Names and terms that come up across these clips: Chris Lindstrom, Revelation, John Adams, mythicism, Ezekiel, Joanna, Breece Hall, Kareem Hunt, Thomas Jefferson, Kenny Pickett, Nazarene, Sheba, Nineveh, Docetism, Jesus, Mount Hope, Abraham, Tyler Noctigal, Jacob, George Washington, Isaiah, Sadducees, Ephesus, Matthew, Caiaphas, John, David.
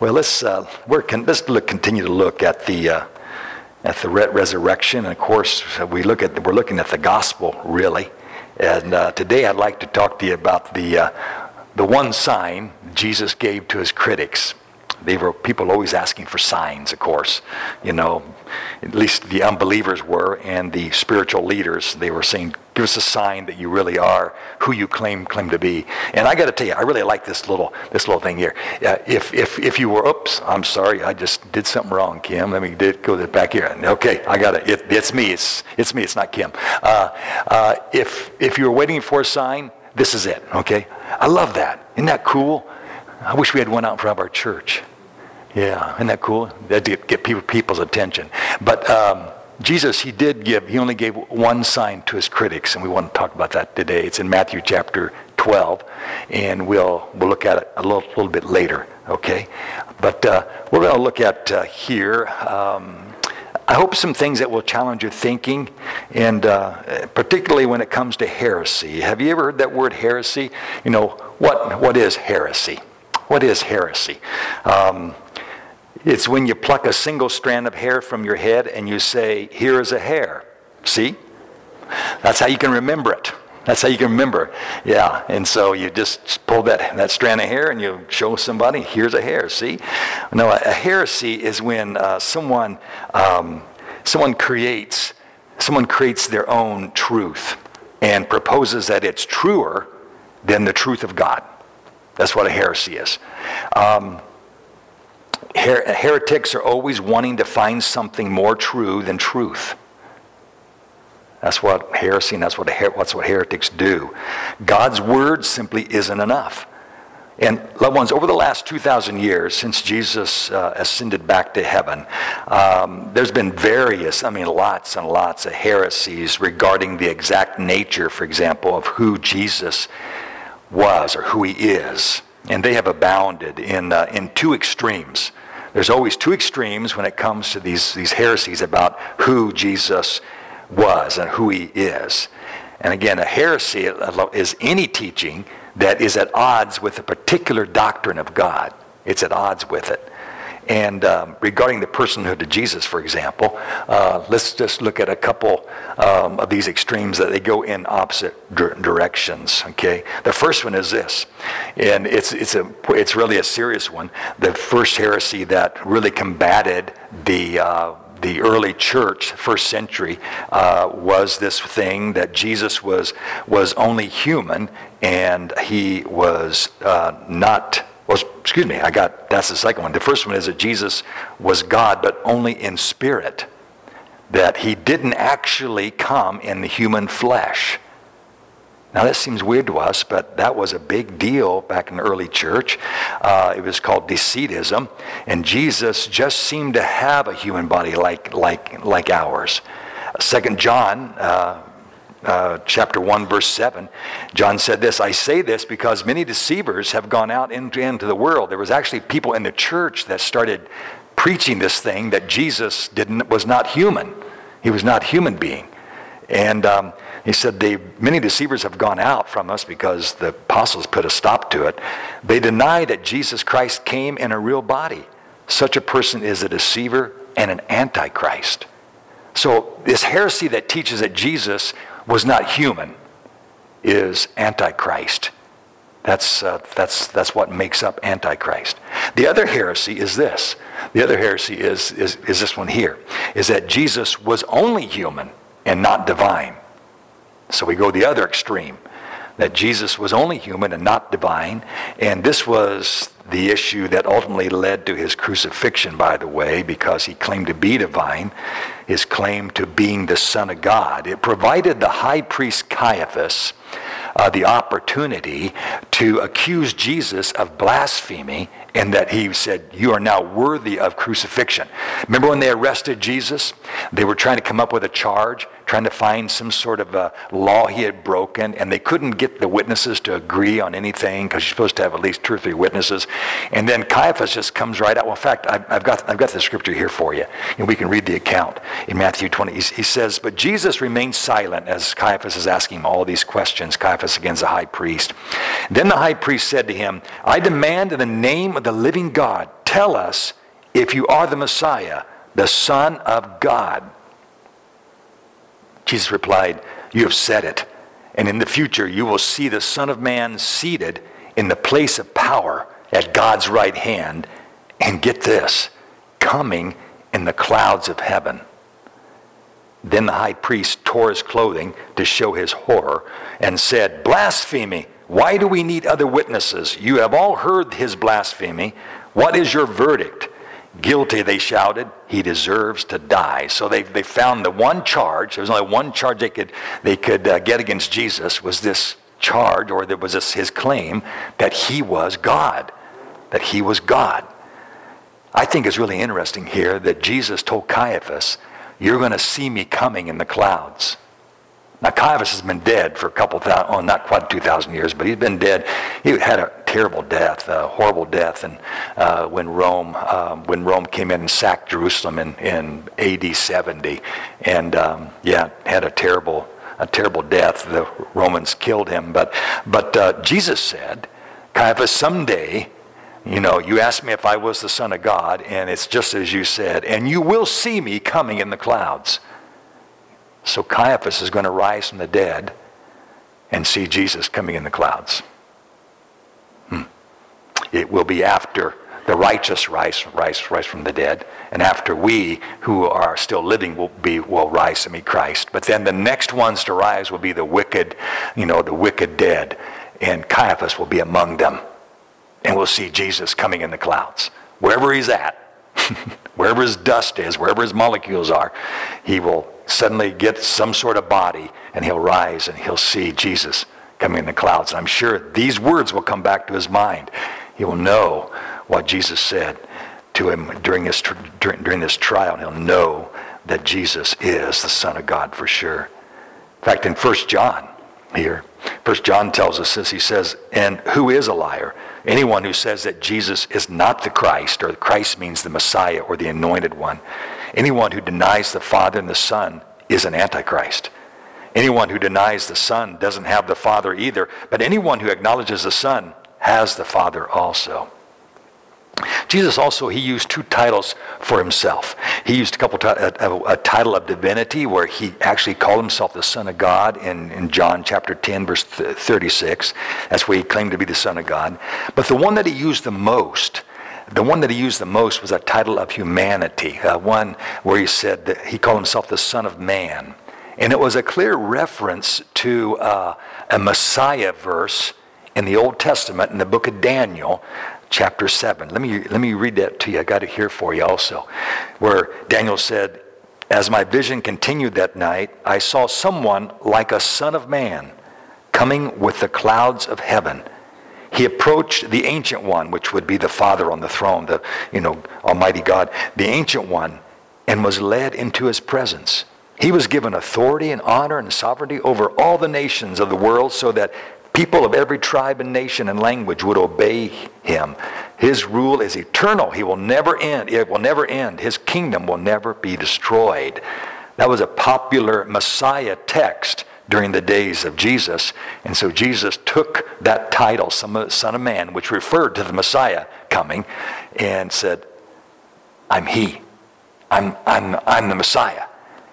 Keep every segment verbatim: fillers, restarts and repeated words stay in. Well, let's uh, we're con- let's look, continue to look at the uh, at the re- resurrection, and of course we look at the, we're looking at the gospel really. And uh, today I'd like to talk to you about the uh, the one sign Jesus gave to his critics. They were people always asking for signs, of course. You know, at least the unbelievers were, and the spiritual leaders, they were saying, "Give us a sign that you really are who you claim claim to be." And I got to tell you, I really like this little this little thing here. Uh, if if if you were, oops, I'm sorry, I just did something wrong, Kim. Let me did, go back here. Okay, I got it. it. It's me. It's it's me. It's not Kim. Uh, uh, if if you were waiting for a sign, this is it. Okay, I love that. Isn't that cool? I wish we had one out in front of our church. Yeah, isn't that cool? That'd get, get people, people's attention. But um, Jesus, he did give, he only gave one sign to his critics, and we want to talk about that today. It's in Matthew chapter twelve, and we'll we'll look at it a little, little bit later, okay? But uh, we're going to look at uh, here, um, I hope some things that will challenge your thinking, and uh, particularly when it comes to heresy. Have you ever heard that word heresy? You know, what what is heresy? What is heresy? Um, it's when you pluck a single strand of hair from your head and you say, "Here is a hair." See? That's how you can remember it. That's how you can remember. Yeah, and so you just pull that, that strand of hair and you show somebody, "Here's a hair." See? No, a, a heresy is when uh, someone um, someone creates someone creates their own truth and proposes that it's truer than the truth of God. That's what a heresy is. Um, her- heretics are always wanting to find something more true than truth. That's what heresy, and that's what, her- that's what heretics do. God's word simply isn't enough. And loved ones, over the last two thousand years, since Jesus uh, ascended back to heaven, um, there's been various, I mean lots and lots of heresies regarding the exact nature, for example, of who Jesus was or who he is, and they have abounded in uh, in two extremes. There's always two extremes when it comes to these these heresies about who Jesus was and who he is. And again, a heresy is any teaching that is at odds with a particular doctrine of God. It's at odds with it. And um, regarding the personhood of Jesus, for example, uh, let's just look at a couple um, of these extremes that they go in opposite dir- directions. Okay, the first one is this, and it's it's a it's really a serious one. The first heresy that really combated the uh, the early church, first century, uh, was this thing that Jesus was was only human and he was uh, not. Well, excuse me, I got, that's the second one. The first one is that Jesus was God, but only in spirit. That he didn't actually come in the human flesh. Now that seems weird to us, but that was a big deal back in the early church. Uh, it was called Docetism, and Jesus just seemed to have a human body like like like ours. Second John uh, Uh, chapter one, verse seven, John said this, "I say this because many deceivers have gone out into, into the world." There was actually people in the church that started preaching this thing that Jesus didn't was not human. He was not human being. And um, he said, they, many deceivers have gone out from us because the apostles put a stop to it. They deny that Jesus Christ came in a real body. Such a person is a deceiver and an antichrist. So this heresy that teaches that Jesus was not human is antichrist. That's uh, that's that's what makes up antichrist. The other heresy is this. The other heresy is, is is this one here, is that Jesus was only human and not divine. So we go the other extreme, that Jesus was only human and not divine, and this was the issue that ultimately led to his crucifixion, by the way, because he claimed to be divine, his claim to being the Son of God. It provided the high priest Caiaphas uh, the opportunity to accuse Jesus of blasphemy, and that he said, "You are now worthy of crucifixion." Remember when they arrested Jesus? They were trying to come up with a charge, trying to find some sort of a law he had broken, and they couldn't get the witnesses to agree on anything because you're supposed to have at least two or three witnesses. And then Caiaphas just comes right out. Well, in fact, I've, I've got I've got the scripture here for you, and we can read the account in Matthew twenty. He, he says, "But Jesus remained silent as Caiaphas is asking him all these questions." Caiaphas again is the high priest. Then the high priest said to him, "I demand in the name of the living God, tell us if you are the Messiah, the Son of God. Jesus replied, you have said it, and in the future you will see the Son of Man seated in the place of power at God's right hand, and get this, coming in the clouds of heaven. Then the high priest tore his clothing to show his horror and said, blasphemy! Why do we need other witnesses? You have all heard his blasphemy. What is your verdict? Guilty, they shouted. He deserves to die. So they, they found the one charge. There was only one charge they could, they could uh, get against Jesus, was this charge, or there was this, his claim that he was God. That he was God. I think it's really interesting here that Jesus told Caiaphas, you're going to see me coming in the clouds. Now, Caiaphas has been dead for a couple thousand, oh, not quite two thousand years, but he's been dead. He had a terrible death, a horrible death, and uh, when Rome uh, when Rome came in and sacked Jerusalem in, in A D seventy, and um, yeah, had a terrible a terrible death. The Romans killed him, but but uh, Jesus said, Caiaphas, someday, you know, you asked me if I was the Son of God, and it's just as you said, and you will see me coming in the clouds. So Caiaphas is going to rise from the dead and see Jesus coming in the clouds. Hmm. It will be after the righteous rise, rise, rise from the dead, and after we who are still living will be will rise to meet Christ. But then the next ones to rise will be the wicked, you know, the wicked dead, and Caiaphas will be among them, and we'll see Jesus coming in the clouds, wherever he's at, wherever his dust is, wherever his molecules are, he will suddenly get some sort of body, and he'll rise and he'll see Jesus coming in the clouds. And I'm sure these words will come back to his mind. He will know what Jesus said to him during this, during this trial. He'll know that Jesus is the Son of God for sure. In fact, in First John here, First John tells us this. He says, and who is a liar? Anyone who says that Jesus is not the Christ, or Christ means the Messiah or the Anointed One. Anyone who denies the Father and the Son is an antichrist. Anyone who denies the Son doesn't have the Father either, but anyone who acknowledges the Son has the Father also. Jesus also, he used two titles for himself. He used a couple a, a, a title of divinity, where he actually called himself the Son of God in, in John chapter ten, verse thirty-six. That's where he claimed to be the Son of God. But the one that he used the most, the one that he used the most was a title of humanity, uh, one where he said that he called himself the Son of Man. And it was a clear reference to uh, a Messiah verse in the Old Testament in the book of Daniel, chapter seven. Let me let me read that to you. I got it here for you also, where Daniel said, as my vision continued that night, I saw someone like a son of man coming with the clouds of heaven. He approached the Ancient One, which would be the Father on the throne, the, you know, Almighty God, the Ancient One, and was led into his presence. He was given authority and honor and sovereignty over all the nations of the world, so that people of every tribe and nation and language would obey him. His rule is eternal. He will never end. It will never end. His kingdom will never be destroyed. That was a popular Messiah text during the days of Jesus. And so Jesus took that title, Son of Man, which referred to the Messiah coming, and said, I'm he. I'm, I'm, I'm the Messiah.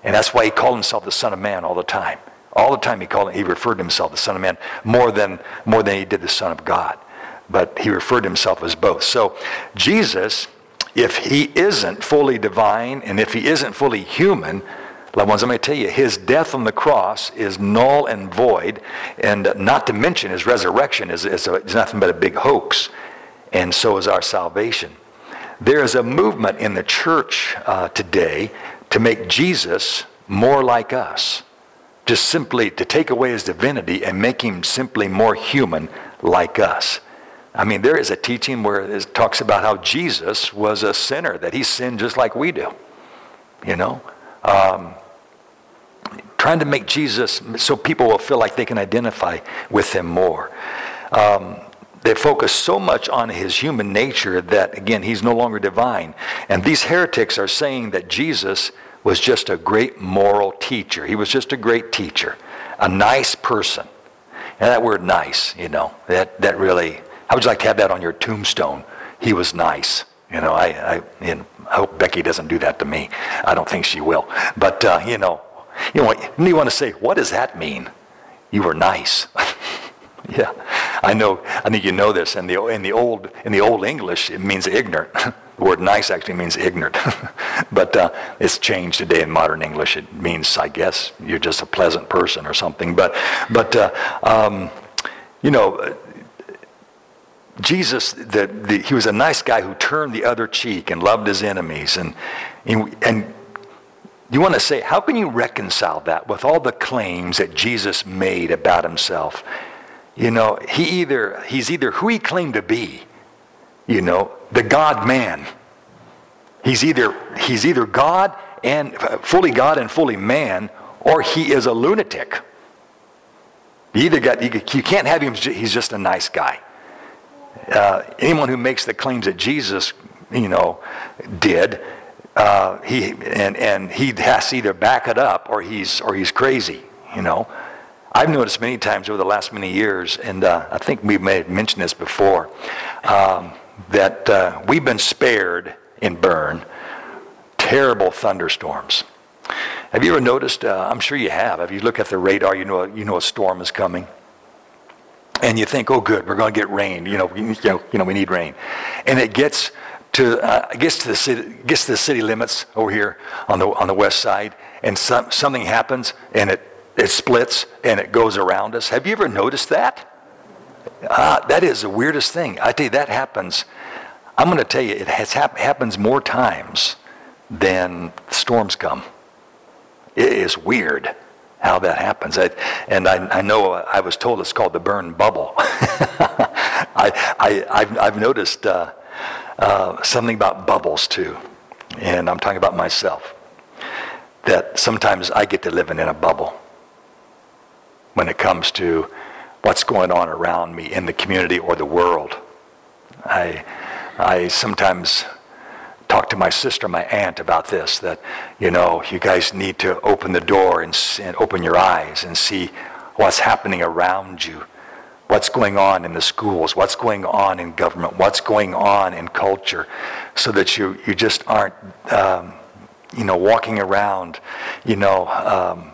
And that's why he called himself the Son of Man all the time. All the time he called, he referred to himself the Son of Man more than more than he did the Son of God, but he referred to himself as both. So Jesus, if he isn't fully divine and if he isn't fully human, loved ones, I'm going to tell you, his death on the cross is null and void, and not to mention his resurrection is is, a, is nothing but a big hoax, and so is our salvation. There is a movement in the church uh, today to make Jesus more like us. Just simply to take away his divinity and make him simply more human like us. I mean, there is a teaching where it talks about how Jesus was a sinner, that he sinned just like we do. You know? Um, trying to make Jesus so people will feel like they can identify with him more. Um, they focus so much on his human nature that, again, he's no longer divine. And these heretics are saying that Jesus was just a great moral teacher. He was just a great teacher, a nice person. And that word nice, you know, that, that really, I would like to have that on your tombstone. He was nice, You know, I, I, you know, I hope Becky doesn't do that to me. I don't think she will. But, uh, you know, you know what, you want to say, what does that mean? You were nice. Yeah, I know. I think you know this. In the in the old in the old English, it means ignorant. The word "nice" actually means ignorant, but uh, it's changed today in modern English. It means, I guess, you're just a pleasant person or something. But but uh, um, you know, Jesus, the, the, he was a nice guy who turned the other cheek and loved his enemies, and and. and you want to say, how can you reconcile that with all the claims that Jesus made about himself? You know, he either he's either who he claimed to be, you know, the God-man. He's either he's either God and fully God and fully man, or he is a lunatic. You either got you can't have him. He's just a nice guy. Uh, anyone who makes the claims that Jesus, you know, did. Uh, he and and he has to either back it up or he's or he's crazy. You know, I've noticed many times over the last many years, and uh, I think we may have mentioned this before, um, that uh, we've been spared in Bern terrible thunderstorms. Have you ever noticed? Uh, I'm sure you have. If you look at the radar, you know you know a storm is coming, and you think, oh, good, we're going to get rain. You know, we, you know, you know, we need rain, and it gets. To uh, gets to the city, gets to the city limits over here on the on the west side, and some, something happens, and it, it splits, and it goes around us. Have you ever noticed that? Uh, that is the weirdest thing. I tell you, that happens. I'm going to tell you, it has hap- happens more times than storms come. It is weird how that happens. I, and I, I know I was told it's called the Bern bubble. I, I I've, I've noticed. Uh, Uh, something about bubbles too, and I'm talking about myself, that sometimes I get to living in a bubble when it comes to what's going on around me in the community or the world. I I sometimes talk to my sister, my aunt about this, that, you know, you guys need to open the door and, and open your eyes and see what's happening around you. What's going on in the schools? What's going on in government? What's going on in culture? So that you you just aren't, um, you know, walking around, you know, um,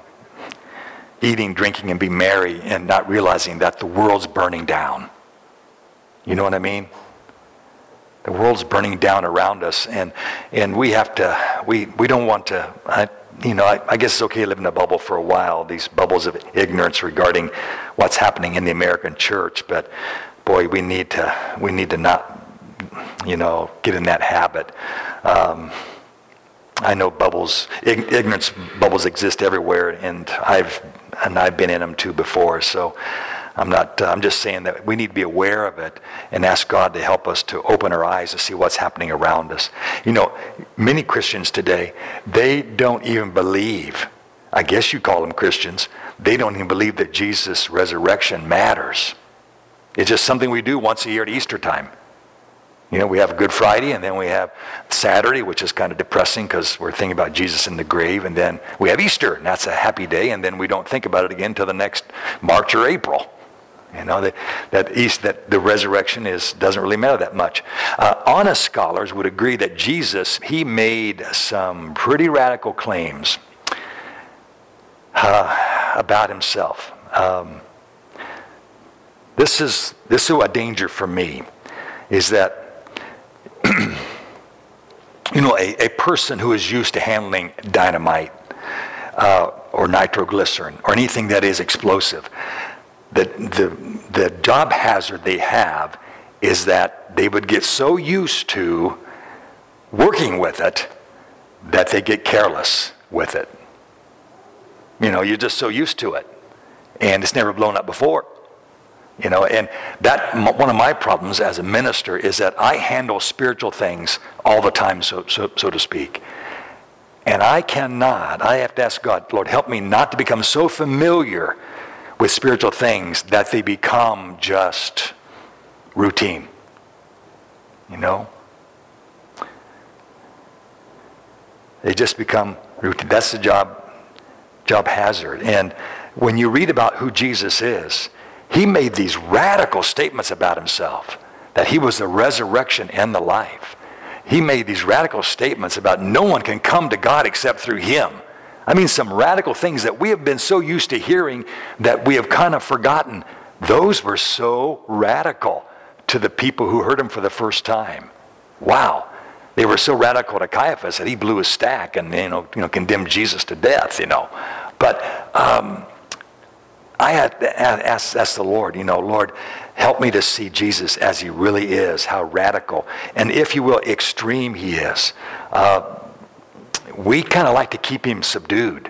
eating, drinking, and be merry, and not realizing that the world's burning down. You know what I mean? The world's burning down around us, and and we have to. We we don't want to. I, You know, I, I guess it's okay to live in a bubble for a while, these bubbles of ignorance regarding what's happening in the American church. But, boy, we need to we need to not, you know, get in that habit. Um, I know bubbles, ig- ignorance bubbles exist everywhere, and I've and I've been in them too before. So I'm not. I'm just saying that we need to be aware of it and ask God to help us to open our eyes to see what's happening around us. You know, many Christians today, they don't even believe. I guess you call them Christians. They don't even believe that Jesus' resurrection matters. It's just something we do once a year at Easter time. You know, we have Good Friday, and then we have Saturday, which is kind of depressing because we're thinking about Jesus in the grave, and then we have Easter, and that's a happy day, and then we don't think about it again until the next March or April. You know, that that, East, that the resurrection is doesn't really matter that much. Uh, honest scholars would agree that Jesus, he made some pretty radical claims uh, about himself. Um, this is this is a danger for me, is that, you know, a, a person who is used to handling dynamite uh, or nitroglycerin or anything that is explosive, The, the the job hazard they have is that they would get so used to working with it that they get careless with it. You know, you're just so used to it, and it's never blown up before. You know, and that one of my problems as a minister is that I handle spiritual things all the time, so so, so to speak. And I cannot. I have to ask God, Lord, help me not to become so familiar with spiritual things that they become just routine. You know? They just become routine. That's the job, job hazard. And when you read about who Jesus is, he made these radical statements about himself, that he was the resurrection and the life. he made these radical statements about no one can come to God except through him. I mean, some radical things that we have been so used to hearing that we have kind of forgotten. Those were so radical to the people who heard him for the first time. Wow. They were so radical to Caiaphas that he blew his stack and you know, you know condemned Jesus to death, you know. But um, I had asked, asked the Lord, you know, Lord, help me to see Jesus as he really is, how radical, and if you will, extreme he is. Uh, we kind of like to keep him subdued.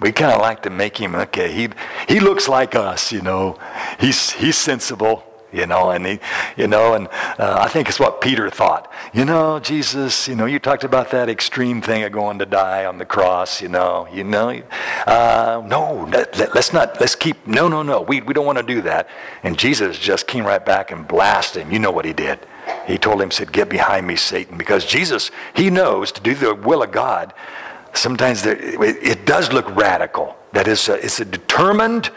We kind of like to make him, okay, he he looks like us, you know. He's he's sensible. You know, and he, you know, and uh, I think it's what Peter thought. You know, Jesus, you know, you talked about that extreme thing of going to die on the cross. You know, you know, uh, no, let, let, let's not, let's keep, no, no, no, we we don't want to do that. And Jesus just came right back and blasted him. You know what he did? He told him, said, "Get behind me, Satan," because Jesus, he knows to do the will of God. Sometimes there, it, it does look radical. That is, a, it's a determined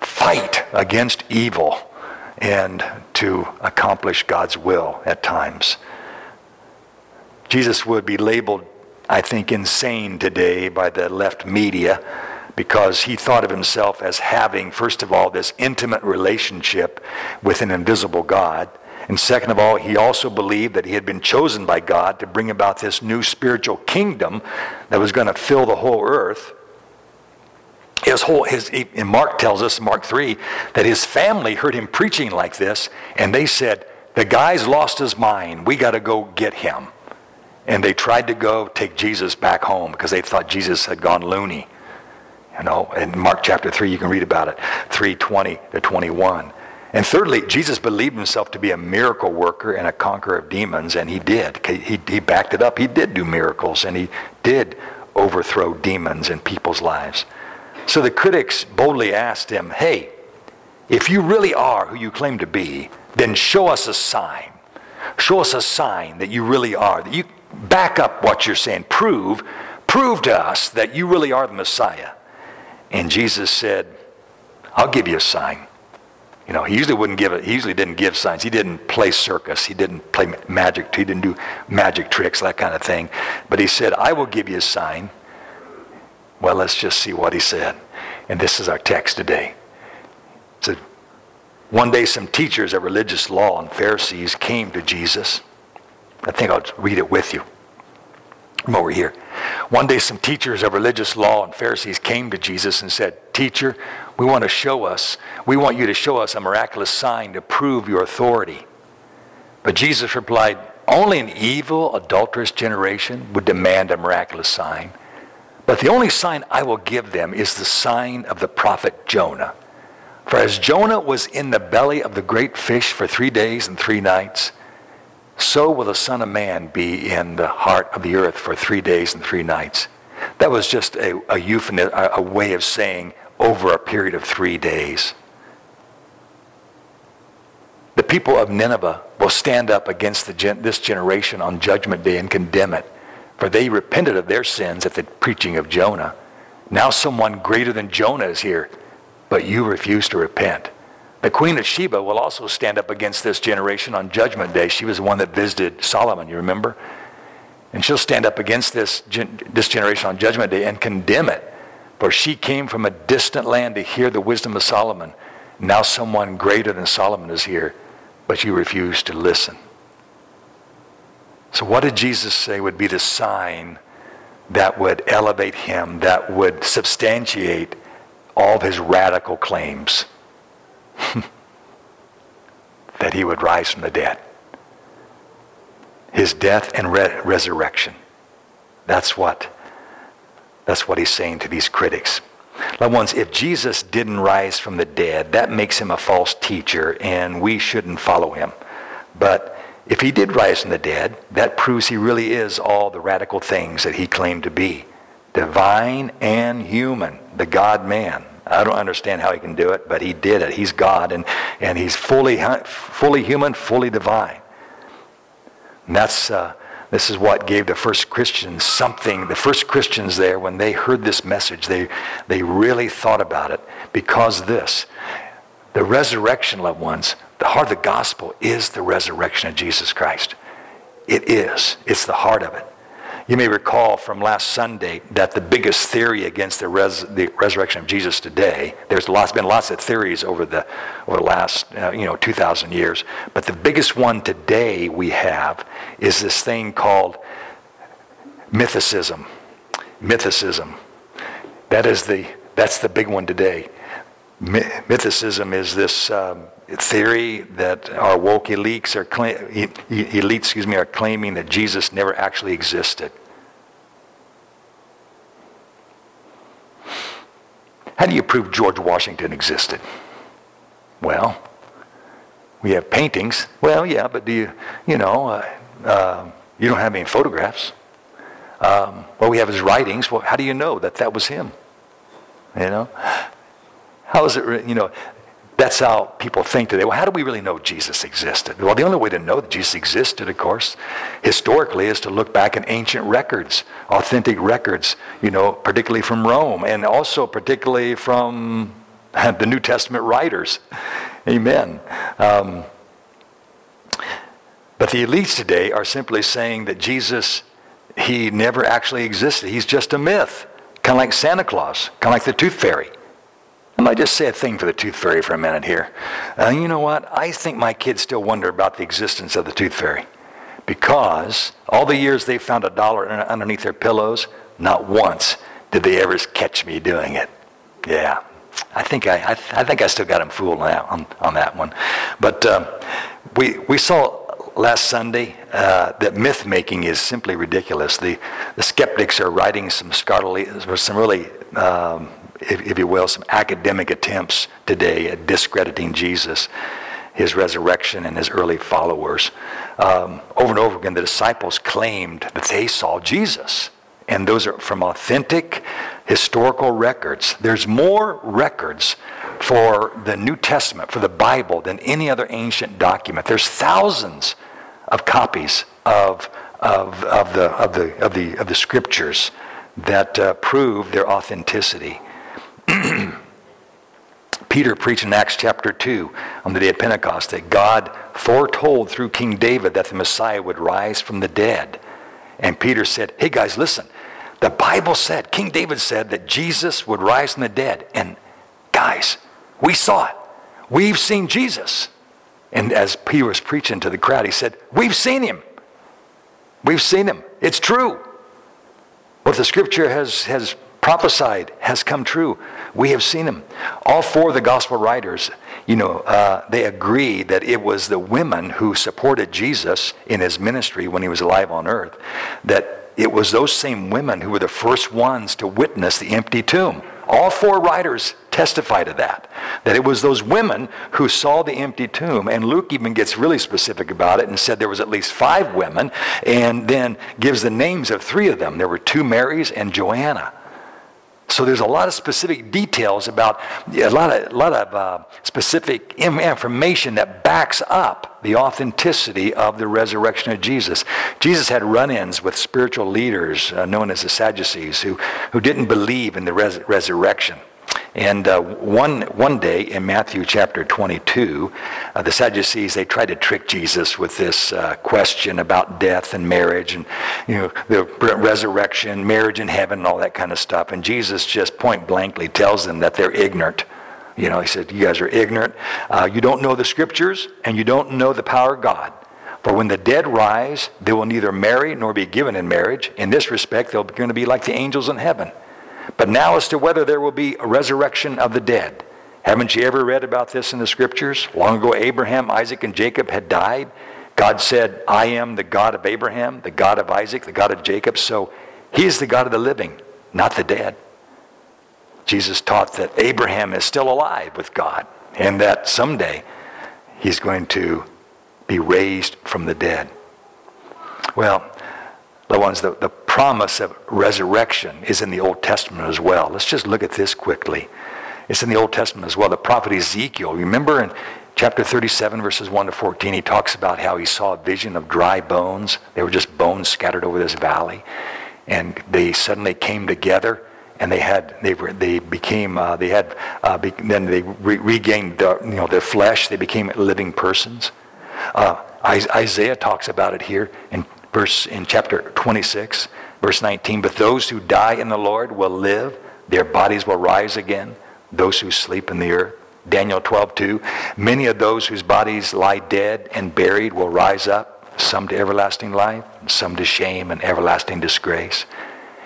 fight against evil. And to accomplish God's will at times. Jesus would be labeled, I think, insane today by the left media because he thought of himself as having, first of all, this intimate relationship with an invisible God. And second of all, he also believed that he had been chosen by God to bring about this new spiritual kingdom that was going to fill the whole earth. His whole, his, and Mark tells us, Mark three, that his family heard him preaching like this, and they said, the guy's lost his mind. We got to go get him. And they tried to go take Jesus back home because they thought Jesus had gone loony. You know, in Mark chapter three, you can read about it, three twenty to twenty-one. And thirdly, Jesus believed himself to be a miracle worker and a conqueror of demons, and he did. He, he backed it up. He did do miracles, and he did overthrow demons in people's lives. So the critics boldly asked him, hey, if you really are who you claim to be, then show us a sign. Show us a sign that you really are. That you back up what you're saying. Prove, prove to us that you really are the Messiah. And Jesus said, I'll give you a sign. You know, he usually wouldn't give it. He usually didn't give signs. He didn't play circus. He didn't play magic. He didn't do magic tricks, that kind of thing. But he said, I will give you a sign. Well, let's just see what he said. And this is our text today. It said, one day some teachers of religious law and Pharisees came to Jesus. I think I'll read it with you from over here. One day some teachers of religious law and Pharisees came to Jesus and said, Teacher, we want to show us, we want you to show us a miraculous sign to prove your authority. But Jesus replied, only an evil, adulterous generation would demand a miraculous sign. But the only sign I will give them is the sign of the prophet Jonah. For as Jonah was in the belly of the great fish for three days and three nights, so will the Son of Man be in the heart of the earth for three days and three nights. That was just a, a euphemism, a, a way of saying over a period of three days. The people of Nineveh will stand up against the gen- this generation on Judgment Day and condemn it. For they repented of their sins at the preaching of Jonah. Now someone greater than Jonah is here, but you refuse to repent. The Queen of Sheba will also stand up against this generation on Judgment Day. She was the one that visited Solomon, you remember? And she'll stand up against this, gen- this generation on Judgment Day and condemn it. For she came from a distant land to hear the wisdom of Solomon. Now someone greater than Solomon is here, but you refuse to listen. So what did Jesus say would be the sign that would elevate him, that would substantiate all of his radical claims? That he would rise from the dead. His death and re- resurrection. That's what, that's what he's saying to these critics. Loved ones, if Jesus didn't rise from the dead, that makes him a false teacher and we shouldn't follow him. But if he did rise from the dead, that proves he really is all the radical things that he claimed to be. Divine and human. The God-man. I don't understand how he can do it, but he did it. He's God, and, and he's fully fully human, fully divine. And that's, uh, this is what gave the first Christians something. The first Christians there, when they heard this message, they, they really thought about it. Because this, the resurrection, loved ones, the heart of the gospel is the resurrection of Jesus Christ. It is. It's the heart of it. You may recall from last Sunday that the biggest theory against the, res- the resurrection of Jesus today, there's lots, been lots of theories over the, over the last uh, you know two thousand years, but the biggest one today we have is this thing called mythicism. Mythicism. That is the that's the big one today. Mythicism is this um, theory that our woke elites are claim, elites, excuse me, are claiming that Jesus never actually existed. How do you prove George Washington existed? Well, we have paintings. Well, yeah, but do you, you know, uh, uh, you don't have any photographs. Um, what we have is writings. Well, how do you know that that was him? You know. How is it, you know, that's how people think today. Well, how do we really know Jesus existed? Well, the only way to know that Jesus existed, of course, historically, is to look back in ancient records, authentic records, you know, particularly from Rome and also particularly from the New Testament writers. Amen. Um, but the elites today are simply saying that Jesus, he never actually existed. He's just a myth, kind of like Santa Claus, kind of like the Tooth Fairy. I might just say a thing for the Tooth Fairy for a minute here. Uh, you know what? I think my kids still wonder about the existence of the Tooth Fairy, because all the years they found a dollar underneath their pillows, not once did they ever catch me doing it. Yeah, I think I, I, I think I still got them fooled on, on that one. But um, we we saw last Sunday uh, that myth making is simply ridiculous. The the skeptics are writing some scholarly, some really. Um, If, if you will, some academic attempts today at discrediting Jesus, his resurrection, and his early followers. Um, over and over again, the disciples claimed that they saw Jesus. And those are from authentic historical records. There's more records for the New Testament, for the Bible, than any other ancient document. There's thousands of copies of, of, of, the, of, the, of, the, of the scriptures that uh, prove their authenticity. Peter preached in Acts chapter two on the day of Pentecost that God foretold through King David that the Messiah would rise from the dead. And Peter said, hey guys, listen, the Bible said, King David said that Jesus would rise from the dead. And guys, we saw it. We've seen Jesus. And as Peter was preaching to the crowd, he said, we've seen him. We've seen him. It's true. What the scripture has has. prophesied has come true. We have seen him. All four of the gospel writers, you know, uh, they agree that it was the women who supported Jesus in his ministry when he was alive on earth, that it was those same women who were the first ones to witness the empty tomb. All four writers testify to that, that it was those women who saw the empty tomb. And Luke even gets really specific about it and said there was at least five women, and then gives the names of three of them. There were two Marys and Joanna. So there's a lot of specific details about, a lot of, a lot of uh, specific information that backs up the authenticity of the resurrection of Jesus. Jesus had run-ins with spiritual leaders uh, known as the Sadducees who, who didn't believe in the res- resurrection. And uh, one one day in Matthew chapter twenty-two, uh, the Sadducees, they tried to trick Jesus with this uh, question about death and marriage and, you know, the resurrection, marriage in heaven, and all that kind of stuff. And Jesus just point blankly tells them that they're ignorant. You know, he said, you guys are ignorant. Uh, you don't know the scriptures and you don't know the power of God. For when the dead rise, they will neither marry nor be given in marriage. In this respect, they're going to be like the angels in heaven. But now as to whether there will be a resurrection of the dead. Haven't you ever read about this in the scriptures? Long ago, Abraham, Isaac, and Jacob had died. God said, I am the God of Abraham, the God of Isaac, the God of Jacob. So he is the God of the living, not the dead. Jesus taught that Abraham is still alive with God and that someday he's going to be raised from the dead. Well, the ones that the promise of resurrection is in the Old Testament as well. Let's just look at this quickly. It's in the Old Testament as well. The prophet Ezekiel, remember in chapter thirty-seven, verses one to fourteen, he talks about how he saw a vision of dry bones. They were just bones scattered over this valley. And they suddenly came together and they had, they were, they became, uh, they had, uh, be, then they re- regained the, you know, their flesh. They became living persons. Uh, Isaiah talks about it here in verse in chapter twenty-six, verse nineteen, but those who die in the Lord will live, their bodies will rise again, those who sleep in the earth. Daniel twelve two, many of those whose bodies lie dead and buried will rise up, some to everlasting life, and some to shame and everlasting disgrace.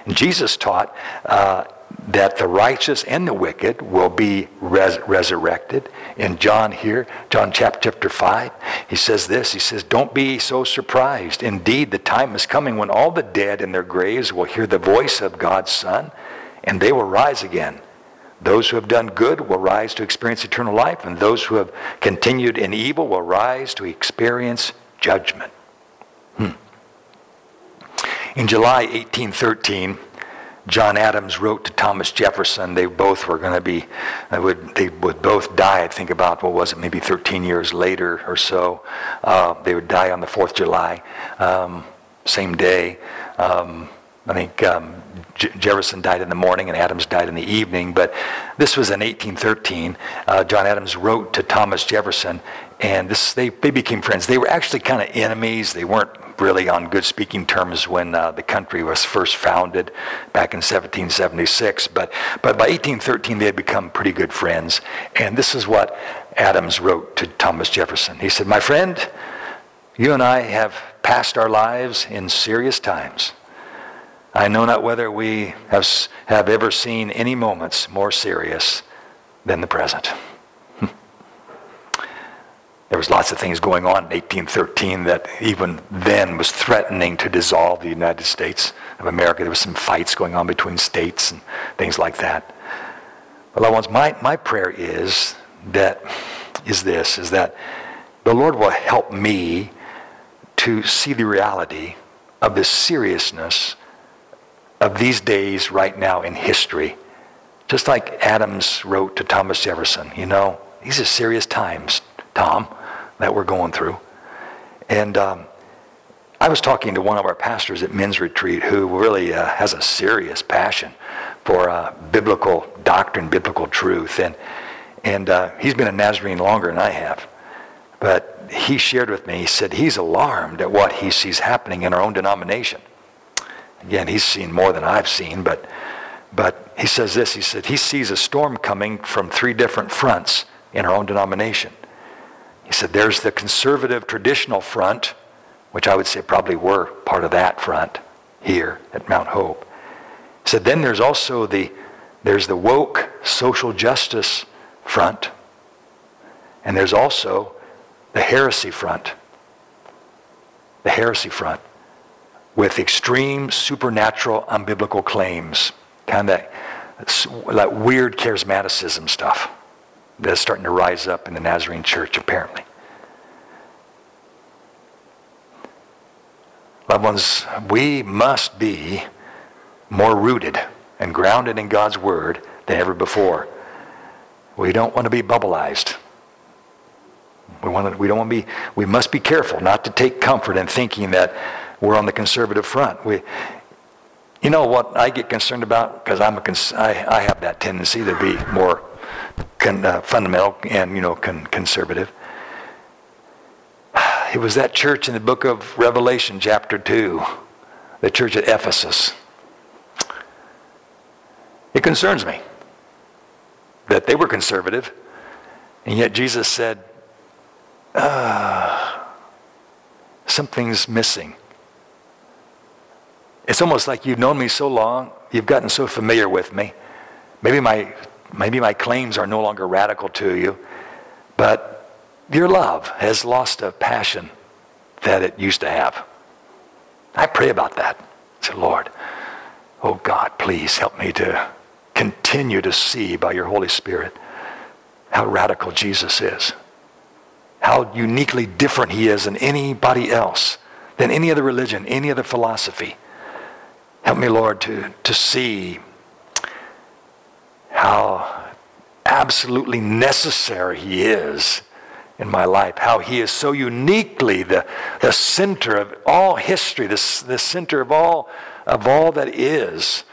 And Jesus taught uh, that the righteous and the wicked will be res- resurrected. In John here, John chapter five, he says this, he says, don't be so surprised. Indeed, the time is coming when all the dead in their graves will hear the voice of God's Son, and they will rise again. Those who have done good will rise to experience eternal life, and those who have continued in evil will rise to experience judgment. Hmm. In July eighteen thirteen, John Adams wrote to Thomas Jefferson. They both were going to be, they would, they would both die, I think about, what was it, maybe thirteen years later or so. Uh, they would die on the fourth of July, um, same day. Um, I think um, J- Jefferson died in the morning and Adams died in the evening. But this was in eighteen thirteen. Uh, John Adams wrote to Thomas Jefferson, and this they, they became friends. They were actually kind of enemies. They weren't really on good speaking terms when uh, the country was first founded back in seventeen seventy-six. But, but by eighteen thirteen, they had become pretty good friends. And this is what Adams wrote to Thomas Jefferson. He said, my friend, you and I have passed our lives in serious times. I know not whether we have, have ever seen any moments more serious than the present. There was lots of things going on in eighteen thirteen that even then was threatening to dissolve the United States of America. There were some fights going on between states and things like that. Well, loved ones, my, my prayer is that is this, is that the Lord will help me to see the reality of the seriousness of these days right now in history. Just like Adams wrote to Thomas Jefferson, you know, these are serious times, Tom, that we're going through. And um, I was talking to one of our pastors at men's retreat who really uh, has a serious passion for uh, biblical doctrine, biblical truth. And and uh, he's been a Nazarene longer than I have. But he shared with me, he said he's alarmed at what he sees happening in our own denomination. Again, he's seen more than I've seen, but but he says this, he said he sees a storm coming from three different fronts in our own denomination. He said, there's the conservative traditional front, which I would say probably were part of that front here at Mount Hope. He said, then there's also the, there's the woke social justice front. And there's also the heresy front. The heresy front with extreme supernatural unbiblical claims. Kind of that, that weird charismaticism stuff that's starting to rise up in the Nazarene church, apparently. Loved ones, we must be more rooted and grounded in God's Word than ever before. We don't want to be bubbleized. We want to, we don't want to be, we must be careful not to take comfort in thinking that we're on the conservative front. We, you know what I get concerned about? Because I'm a cons- I, I have that tendency to be more Con, uh, fundamental and, you know, con, conservative. It was that church in the book of Revelation, chapter two, the church at Ephesus. It concerns me that they were conservative, and yet Jesus said, uh, something's missing. It's almost like you've known me so long, you've gotten so familiar with me. Maybe my Maybe my claims are no longer radical to you, but your love has lost a passion that it used to have. I pray about that. I say, Lord, oh God, please help me to continue to see by your Holy Spirit how radical Jesus is, how uniquely different he is than anybody else, than any other religion, any other philosophy. Help me, Lord, to, to see how absolutely necessary he is in my life, how he is so uniquely the, the center of all history, the, the center of all, of all that is,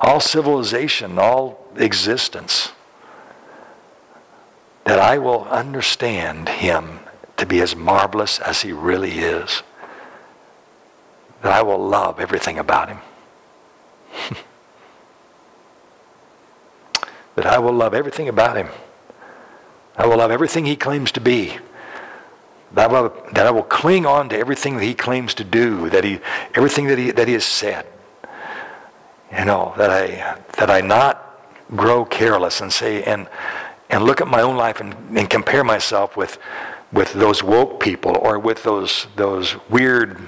all civilization, all existence, that I will understand him to be as marvelous as he really is. that I will love everything about him. That I will love everything about him. I will love everything he claims to be. That I will, that I will cling on to everything that he claims to do, that he, everything that he that he has said. You know, that I that I not grow careless and say and and look at my own life and, and compare myself with with those woke people or with those those weird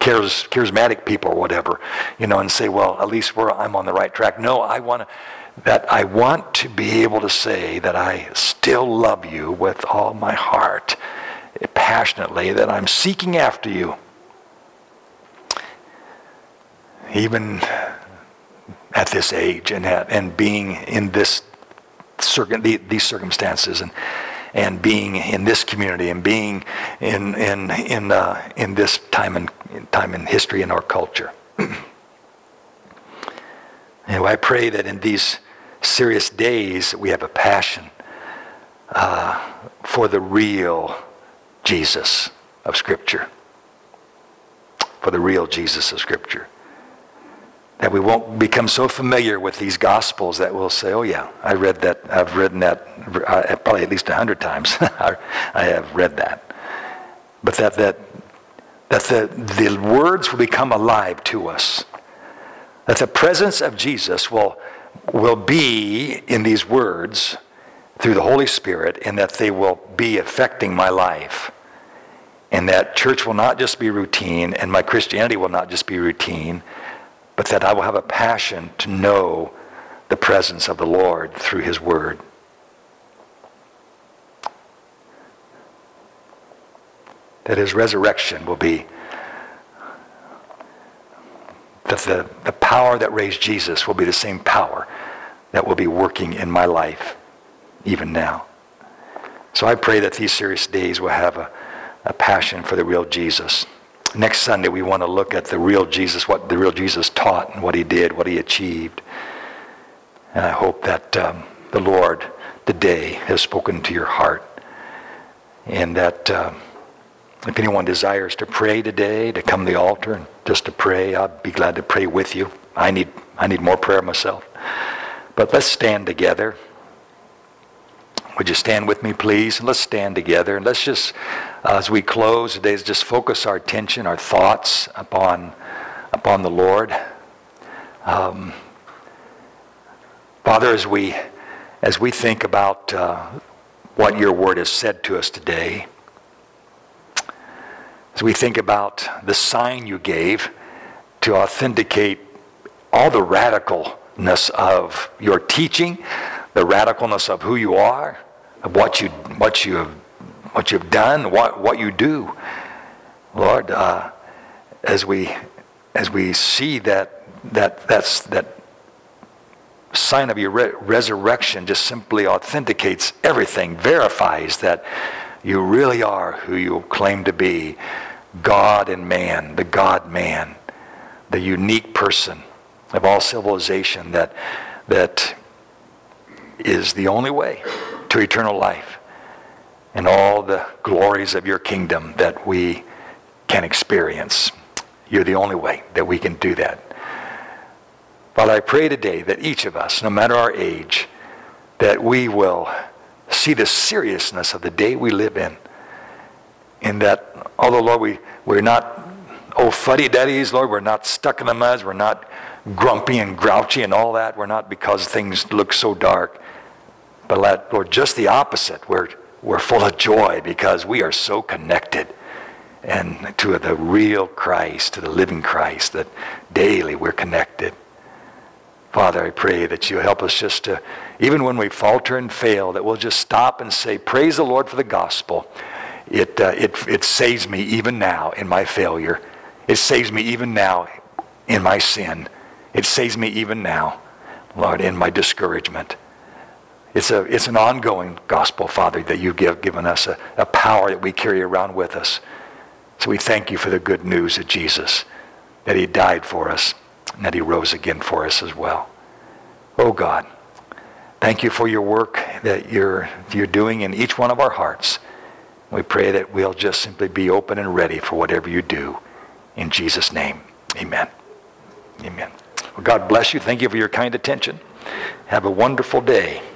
charismatic people or whatever, you know, and say, well, at least we're, I'm on the right track. No, I want to, that I want to be able to say that I still love you with all my heart, passionately, that I'm seeking after you. Even at this age and at, and being in this these circumstances and and being in this community and being in in in uh, in this time and time in history and our culture. Anyway, I pray that in these serious days that we have a passion uh, for the real Jesus of Scripture, for the real Jesus of Scripture. That we won't become so familiar with these Gospels that we'll say, oh yeah, I read that, I've written that uh, probably at least a hundred times. I have read that. But that that that the, the words will become alive to us. That the presence of Jesus will, will be in these words through the Holy Spirit, and that they will be affecting my life. And that church will not just be routine, and my Christianity will not just be routine, but that I will have a passion to know the presence of the Lord through his word. That his resurrection will be, that the, the power that raised Jesus will be the same power that will be working in my life even now. So I pray that these serious days will have a, a passion for the real Jesus. Next Sunday, we want to look at the real Jesus, what the real Jesus taught and what he did, what he achieved. And I hope that um, the Lord today has spoken to your heart. And that um, if anyone desires to pray today, to come to the altar and just to pray, I'd be glad to pray with you. I need, I need more prayer myself. But let's stand together. Would you stand with me, please? And let's stand together. And let's just, uh, as we close today, let's just focus our attention, our thoughts upon upon the Lord. Um, Father, as we as we think about uh, what your word has said to us today, as we think about the sign you gave to authenticate all the radicalness of your teaching, the radicalness of who you are, of what you what you have what you've done, what what you do, Lord. Uh, as we as we see that that that's that sign of your re- resurrection just simply authenticates everything, verifies that you really are who you claim to be, God and man, the God man, the unique person of all civilization that that. is the only way to eternal life and all the glories of your kingdom that we can experience. You're the only way that we can do that. Father, I pray today that each of us, no matter our age, that we will see the seriousness of the day we live in. And that, although, Lord, we, we're not, oh, fuddy-duddies, Lord, we're not stuck in the mud, we're not grumpy and grouchy and all that, we're not because things look so dark. But let, Lord, just the opposite. We're we're full of joy because we are so connected and to the real Christ, to the living Christ, that daily we're connected. Father, I pray that you help us just to, even when we falter and fail, that we'll just stop and say, praise the Lord for the gospel. It uh, it it saves me even now in my failure. It saves me even now in my sin. It saves me even now, Lord, in my discouragement. It's a it's an ongoing gospel, Father, that you've give, given us a, a power that we carry around with us. So we thank you for the good news of Jesus, that he died for us and that he rose again for us as well. Oh God, thank you for your work that you're you're doing in each one of our hearts. We pray that we'll just simply be open and ready for whatever you do. In Jesus' name, amen. Amen. Well, God bless you. Thank you for your kind attention. Have a wonderful day.